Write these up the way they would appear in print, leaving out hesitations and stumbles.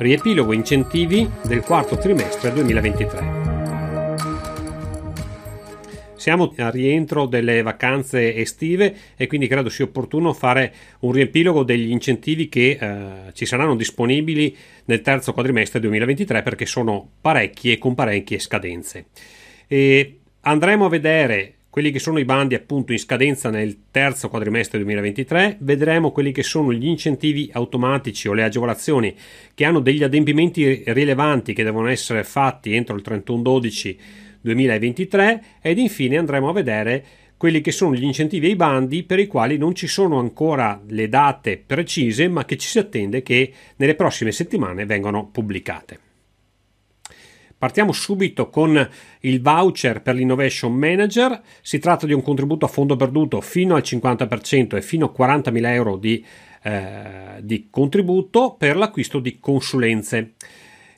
Riepilogo incentivi del quarto trimestre 2023. Siamo a rientro delle vacanze estive e quindi credo sia opportuno fare un riepilogo degli incentivi che ci saranno disponibili nel terzo quadrimestre 2023, perché sono parecchi e con parecchie scadenze. E andremo a vedere quelli che sono i bandi appunto in scadenza nel terzo quadrimestre 2023, vedremo quelli che sono gli incentivi automatici o le agevolazioni che hanno degli adempimenti rilevanti che devono essere fatti entro il 31/12/2023 ed infine andremo a vedere quelli che sono gli incentivi e i bandi per i quali non ci sono ancora le date precise, ma che ci si attende che nelle prossime settimane vengano pubblicate. Partiamo subito con il voucher per l'Innovation Manager. Si tratta di un contributo a fondo perduto fino al 50% e fino a 40.000 euro di contributo per l'acquisto di consulenze.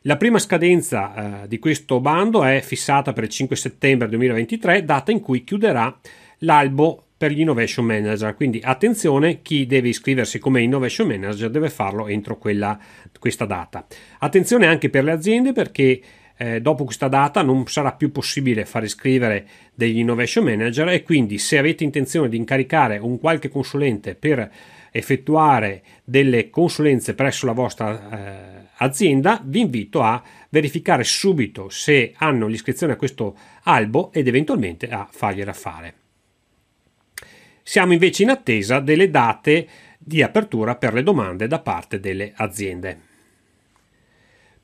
La prima scadenza di questo bando è fissata per il 5 settembre 2023, data in cui chiuderà l'albo per gli Innovation Manager. Quindi attenzione, chi deve iscriversi come Innovation Manager deve farlo entro questa data. Attenzione anche per le aziende, perché dopo questa data non sarà più possibile far iscrivere degli Innovation Manager e quindi se avete intenzione di incaricare un qualche consulente per effettuare delle consulenze presso la vostra azienda, vi invito a verificare subito se hanno l'iscrizione a questo albo ed eventualmente a fargliela fare. Siamo invece in attesa delle date di apertura per le domande da parte delle aziende.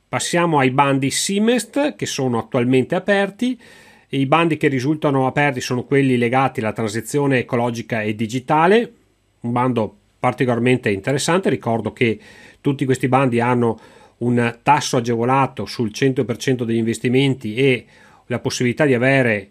Passiamo ai bandi SIMEST che sono attualmente aperti. I bandi che risultano aperti sono quelli legati alla transizione ecologica e digitale, un bando particolarmente interessante. Ricordo che tutti questi bandi hanno un tasso agevolato sul 100% degli investimenti e la possibilità di avere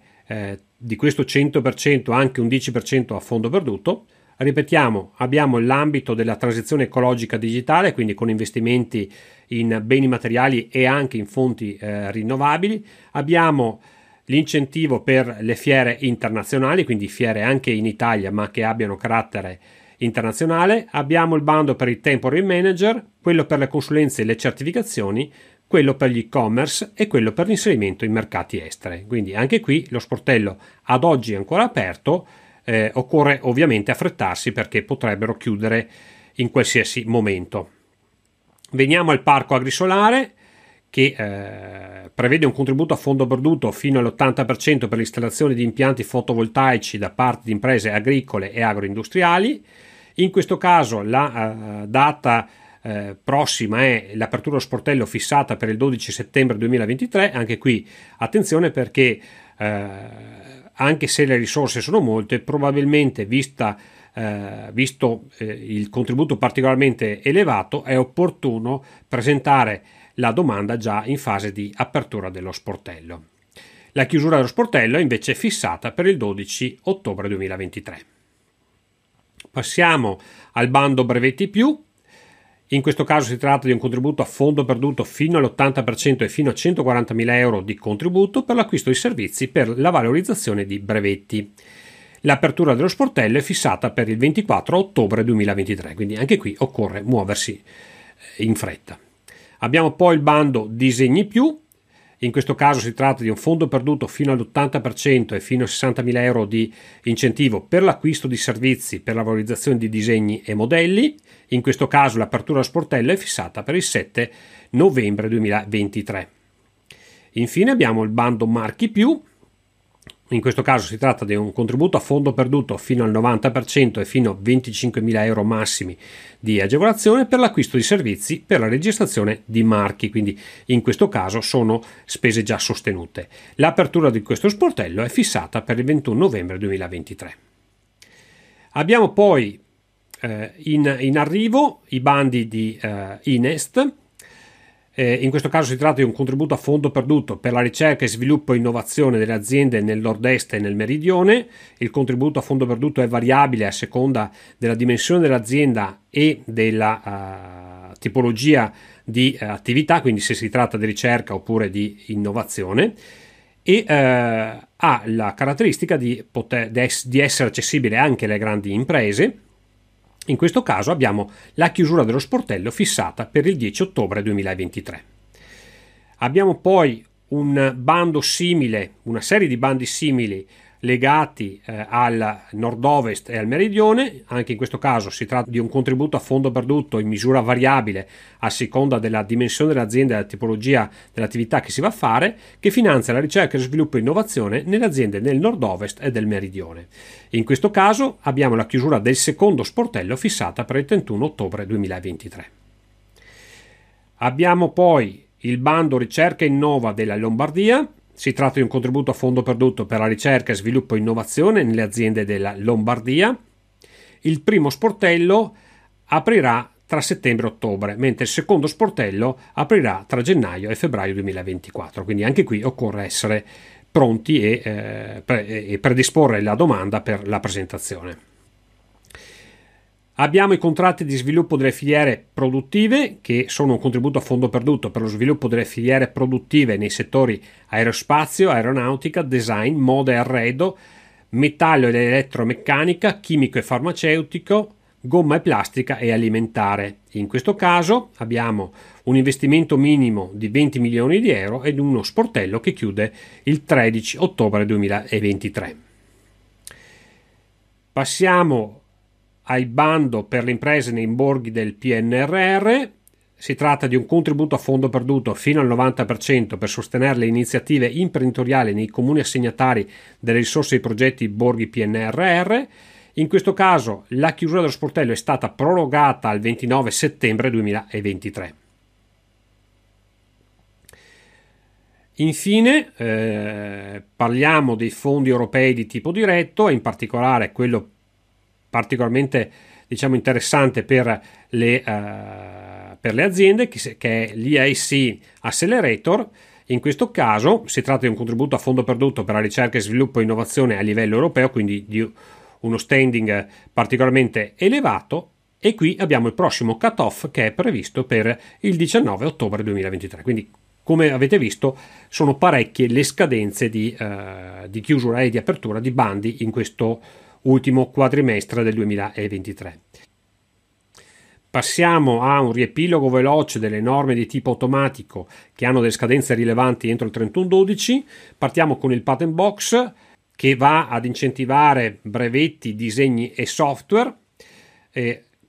di questo 100% anche un 10% a fondo perduto. Ripetiamo, abbiamo l'ambito della transizione ecologica digitale, quindi con investimenti in beni materiali e anche in fonti rinnovabili. Abbiamo l'incentivo per le fiere internazionali, quindi fiere anche in Italia ma che abbiano carattere internazionale. Abbiamo il bando per il temporary manager, quello per le consulenze e le certificazioni, quello per gli e-commerce e quello per l'inserimento in mercati esteri. Quindi anche qui lo sportello ad oggi è ancora aperto. Occorre ovviamente affrettarsi perché potrebbero chiudere in qualsiasi momento. Veniamo al parco agrisolare che prevede un contributo a fondo perduto fino all'80% per l'installazione di impianti fotovoltaici da parte di imprese agricole e agroindustriali. In questo caso la data prossima è l'apertura dello sportello fissata per il 12 settembre 2023. Anche qui attenzione perché anche se le risorse sono molte, probabilmente visto il contributo particolarmente elevato, è opportuno presentare la domanda già in fase di apertura dello sportello. La chiusura dello sportello è invece fissata per il 12 ottobre 2023. Passiamo al bando brevetti più. In questo caso si tratta di un contributo a fondo perduto fino all'80% e fino a 140.000 euro di contributo per l'acquisto di servizi per la valorizzazione di brevetti. L'apertura dello sportello è fissata per il 24 ottobre 2023, quindi anche qui occorre muoversi in fretta. Abbiamo poi il bando Disegni più. In questo caso si tratta di un fondo perduto fino all'80% e fino a 60.000 euro di incentivo per l'acquisto di servizi per la valorizzazione di disegni e modelli. In questo caso l'apertura dello sportello è fissata per il 7 novembre 2023. Infine abbiamo il bando Marchi più. In questo caso si tratta di un contributo a fondo perduto fino al 90% e fino a 25.000 euro massimi di agevolazione per l'acquisto di servizi per la registrazione di marchi, quindi in questo caso sono spese già sostenute. L'apertura di questo sportello è fissata per il 21 novembre 2023. Abbiamo poi in arrivo i bandi di Inest. In questo caso si tratta di un contributo a fondo perduto per la ricerca e sviluppo e innovazione delle aziende nel nord-est e nel meridione. Il contributo a fondo perduto è variabile a seconda della dimensione dell'azienda e della tipologia di attività, quindi se si tratta di ricerca oppure di innovazione, e ha la caratteristica di essere accessibile anche alle grandi imprese. In questo caso abbiamo la chiusura dello sportello fissata per il 10 ottobre 2023. Abbiamo poi un bando simile, una serie di bandi simili legati al nord-ovest e al meridione. Anche in questo caso si tratta di un contributo a fondo perduto in misura variabile a seconda della dimensione dell'azienda e della tipologia dell'attività che si va a fare, che finanzia la ricerca, sviluppo e innovazione nelle aziende del nord-ovest e del meridione. In questo caso abbiamo la chiusura del secondo sportello fissata per il 31 ottobre 2023. Abbiamo poi il bando Ricerca Innova della Lombardia. Si tratta di un contributo a fondo perduto per la ricerca, sviluppo e innovazione nelle aziende della Lombardia. Il primo sportello aprirà tra settembre e ottobre, mentre il secondo sportello aprirà tra gennaio e febbraio 2024. Quindi anche qui occorre essere pronti e predisporre la domanda per la presentazione. Abbiamo i contratti di sviluppo delle filiere produttive, che sono un contributo a fondo perduto per lo sviluppo delle filiere produttive nei settori aerospazio, aeronautica, design, moda e arredo, metallo ed elettromeccanica, chimico e farmaceutico, gomma e plastica e alimentare. In questo caso abbiamo un investimento minimo di 20 milioni di euro ed uno sportello che chiude il 13 ottobre 2023. Passiamo al bando per le imprese nei borghi del PNRR. Si tratta di un contributo a fondo perduto fino al 90% per sostenere le iniziative imprenditoriali nei comuni assegnatari delle risorse dei progetti borghi PNRR. In questo caso la chiusura dello sportello è stata prorogata al 29 settembre 2023. Infine parliamo dei fondi europei di tipo diretto, e in particolare quello particolarmente, diciamo, interessante per le aziende, che è l'EIC Accelerator. In questo caso si tratta di un contributo a fondo perduto per la ricerca, sviluppo e innovazione a livello europeo, quindi di uno standing particolarmente elevato, e qui abbiamo il prossimo cut-off che è previsto per il 19 ottobre 2023. Quindi, come avete visto, sono parecchie le scadenze di chiusura e di apertura di bandi in questo ultimo quadrimestre del 2023. Passiamo a un riepilogo veloce delle norme di tipo automatico che hanno delle scadenze rilevanti entro il 31/12. Partiamo con il Patent Box, che va ad incentivare brevetti, disegni e software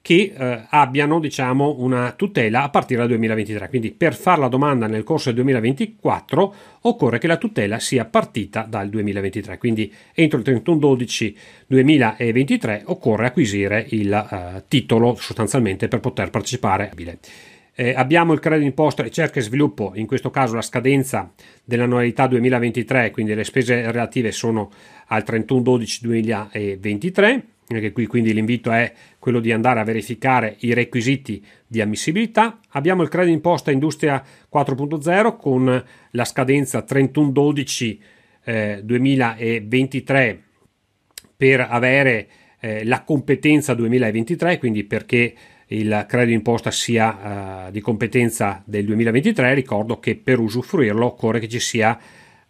che abbiano, diciamo, una tutela a partire dal 2023. Quindi per fare la domanda nel corso del 2024 occorre che la tutela sia partita dal 2023. Quindi entro il 31/12/2023 occorre acquisire il titolo sostanzialmente per poter partecipare. Abbiamo il credito d'imposta ricerca e sviluppo. In questo caso la scadenza dell'annualità 2023, quindi le spese relative sono al 31/12/2023. Anche qui quindi l'invito è quello di andare a verificare i requisiti di ammissibilità. Abbiamo il credito d'imposta industria 4.0 con la scadenza 31/12/2023 per avere la competenza 2023, quindi perché il credito d'imposta sia di competenza del 2023. Ricordo che per usufruirlo occorre che ci sia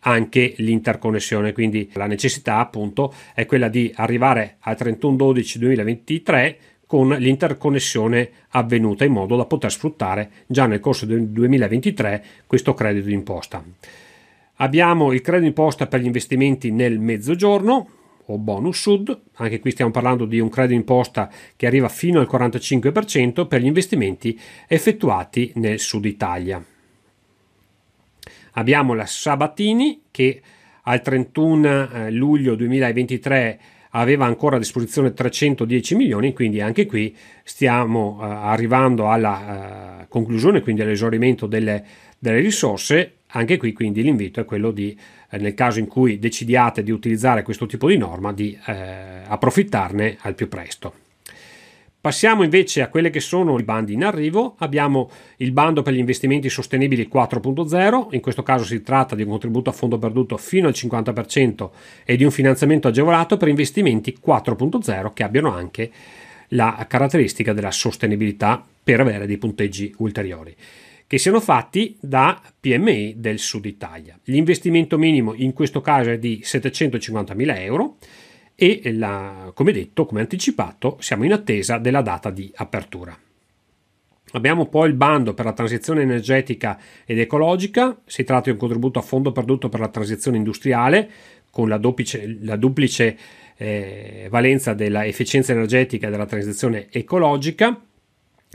anche l'interconnessione, quindi la necessità appunto è quella di arrivare al 31/12/2023 con l'interconnessione avvenuta, in modo da poter sfruttare già nel corso del 2023 questo credito d'imposta. Abbiamo il credito d'imposta per gli investimenti nel mezzogiorno o bonus sud. Anche qui stiamo parlando di un credito d'imposta che arriva fino al 45% per gli investimenti effettuati nel sud Italia. Abbiamo la Sabatini, che al 31 luglio 2023 aveva ancora a disposizione 310 milioni, quindi anche qui stiamo arrivando alla conclusione, quindi all'esaurimento delle risorse. Anche qui quindi l'invito è quello di, nel caso in cui decidiate di utilizzare questo tipo di norma, di approfittarne al più presto. Passiamo invece a quelle che sono i bandi in arrivo. Abbiamo il bando per gli investimenti sostenibili 4.0, in questo caso si tratta di un contributo a fondo perduto fino al 50% e di un finanziamento agevolato per investimenti 4.0 che abbiano anche la caratteristica della sostenibilità per avere dei punteggi ulteriori, che siano fatti da PMI del Sud Italia. L'investimento minimo in questo caso è di 750.000 euro e, come detto, come anticipato, siamo in attesa della data di apertura. Abbiamo poi il bando per la transizione energetica ed ecologica. Si tratta di un contributo a fondo perduto per la transizione industriale, con la duplice valenza della efficienza energetica e della transizione ecologica.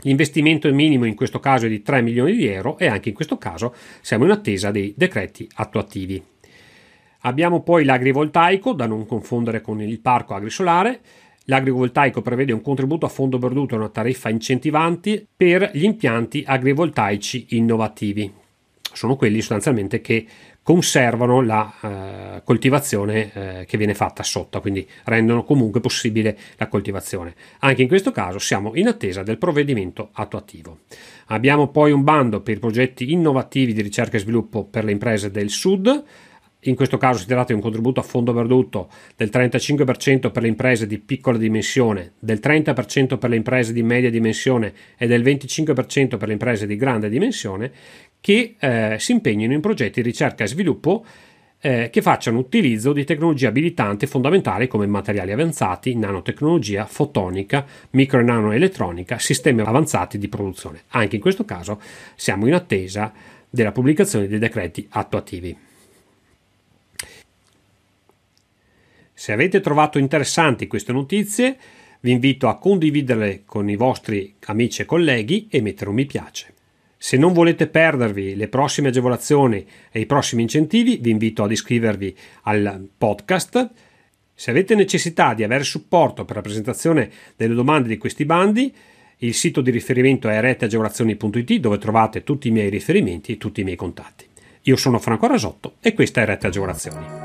L'investimento minimo in questo caso è di 3 milioni di euro e anche in questo caso siamo in attesa dei decreti attuativi. Abbiamo poi l'agrivoltaico, da non confondere con il parco agrisolare. L'agrivoltaico prevede un contributo a fondo perduto e una tariffa incentivanti per gli impianti agrivoltaici innovativi. Sono quelli sostanzialmente che conservano la coltivazione che viene fatta sotto, quindi rendono comunque possibile la coltivazione. Anche in questo caso siamo in attesa del provvedimento attuativo. Abbiamo poi un bando per i progetti innovativi di ricerca e sviluppo per le imprese del Sud. In questo caso si tratta di un contributo a fondo perduto del 35% per le imprese di piccola dimensione, del 30% per le imprese di media dimensione e del 25% per le imprese di grande dimensione che si impegnino in progetti di ricerca e sviluppo che facciano utilizzo di tecnologie abilitanti fondamentali come materiali avanzati, nanotecnologia, fotonica, micro e nanoelettronica, sistemi avanzati di produzione. Anche in questo caso siamo in attesa della pubblicazione dei decreti attuativi. Se avete trovato interessanti queste notizie, vi invito a condividerle con i vostri amici e colleghi e mettere un mi piace. Se non volete perdervi le prossime agevolazioni e i prossimi incentivi, vi invito ad iscrivervi al podcast. Se avete necessità di avere supporto per la presentazione delle domande di questi bandi, il sito di riferimento è reteagevolazioni.it, dove trovate tutti i miei riferimenti e tutti i miei contatti. Io sono Franco Rasotto e questa è Rete Agevolazioni.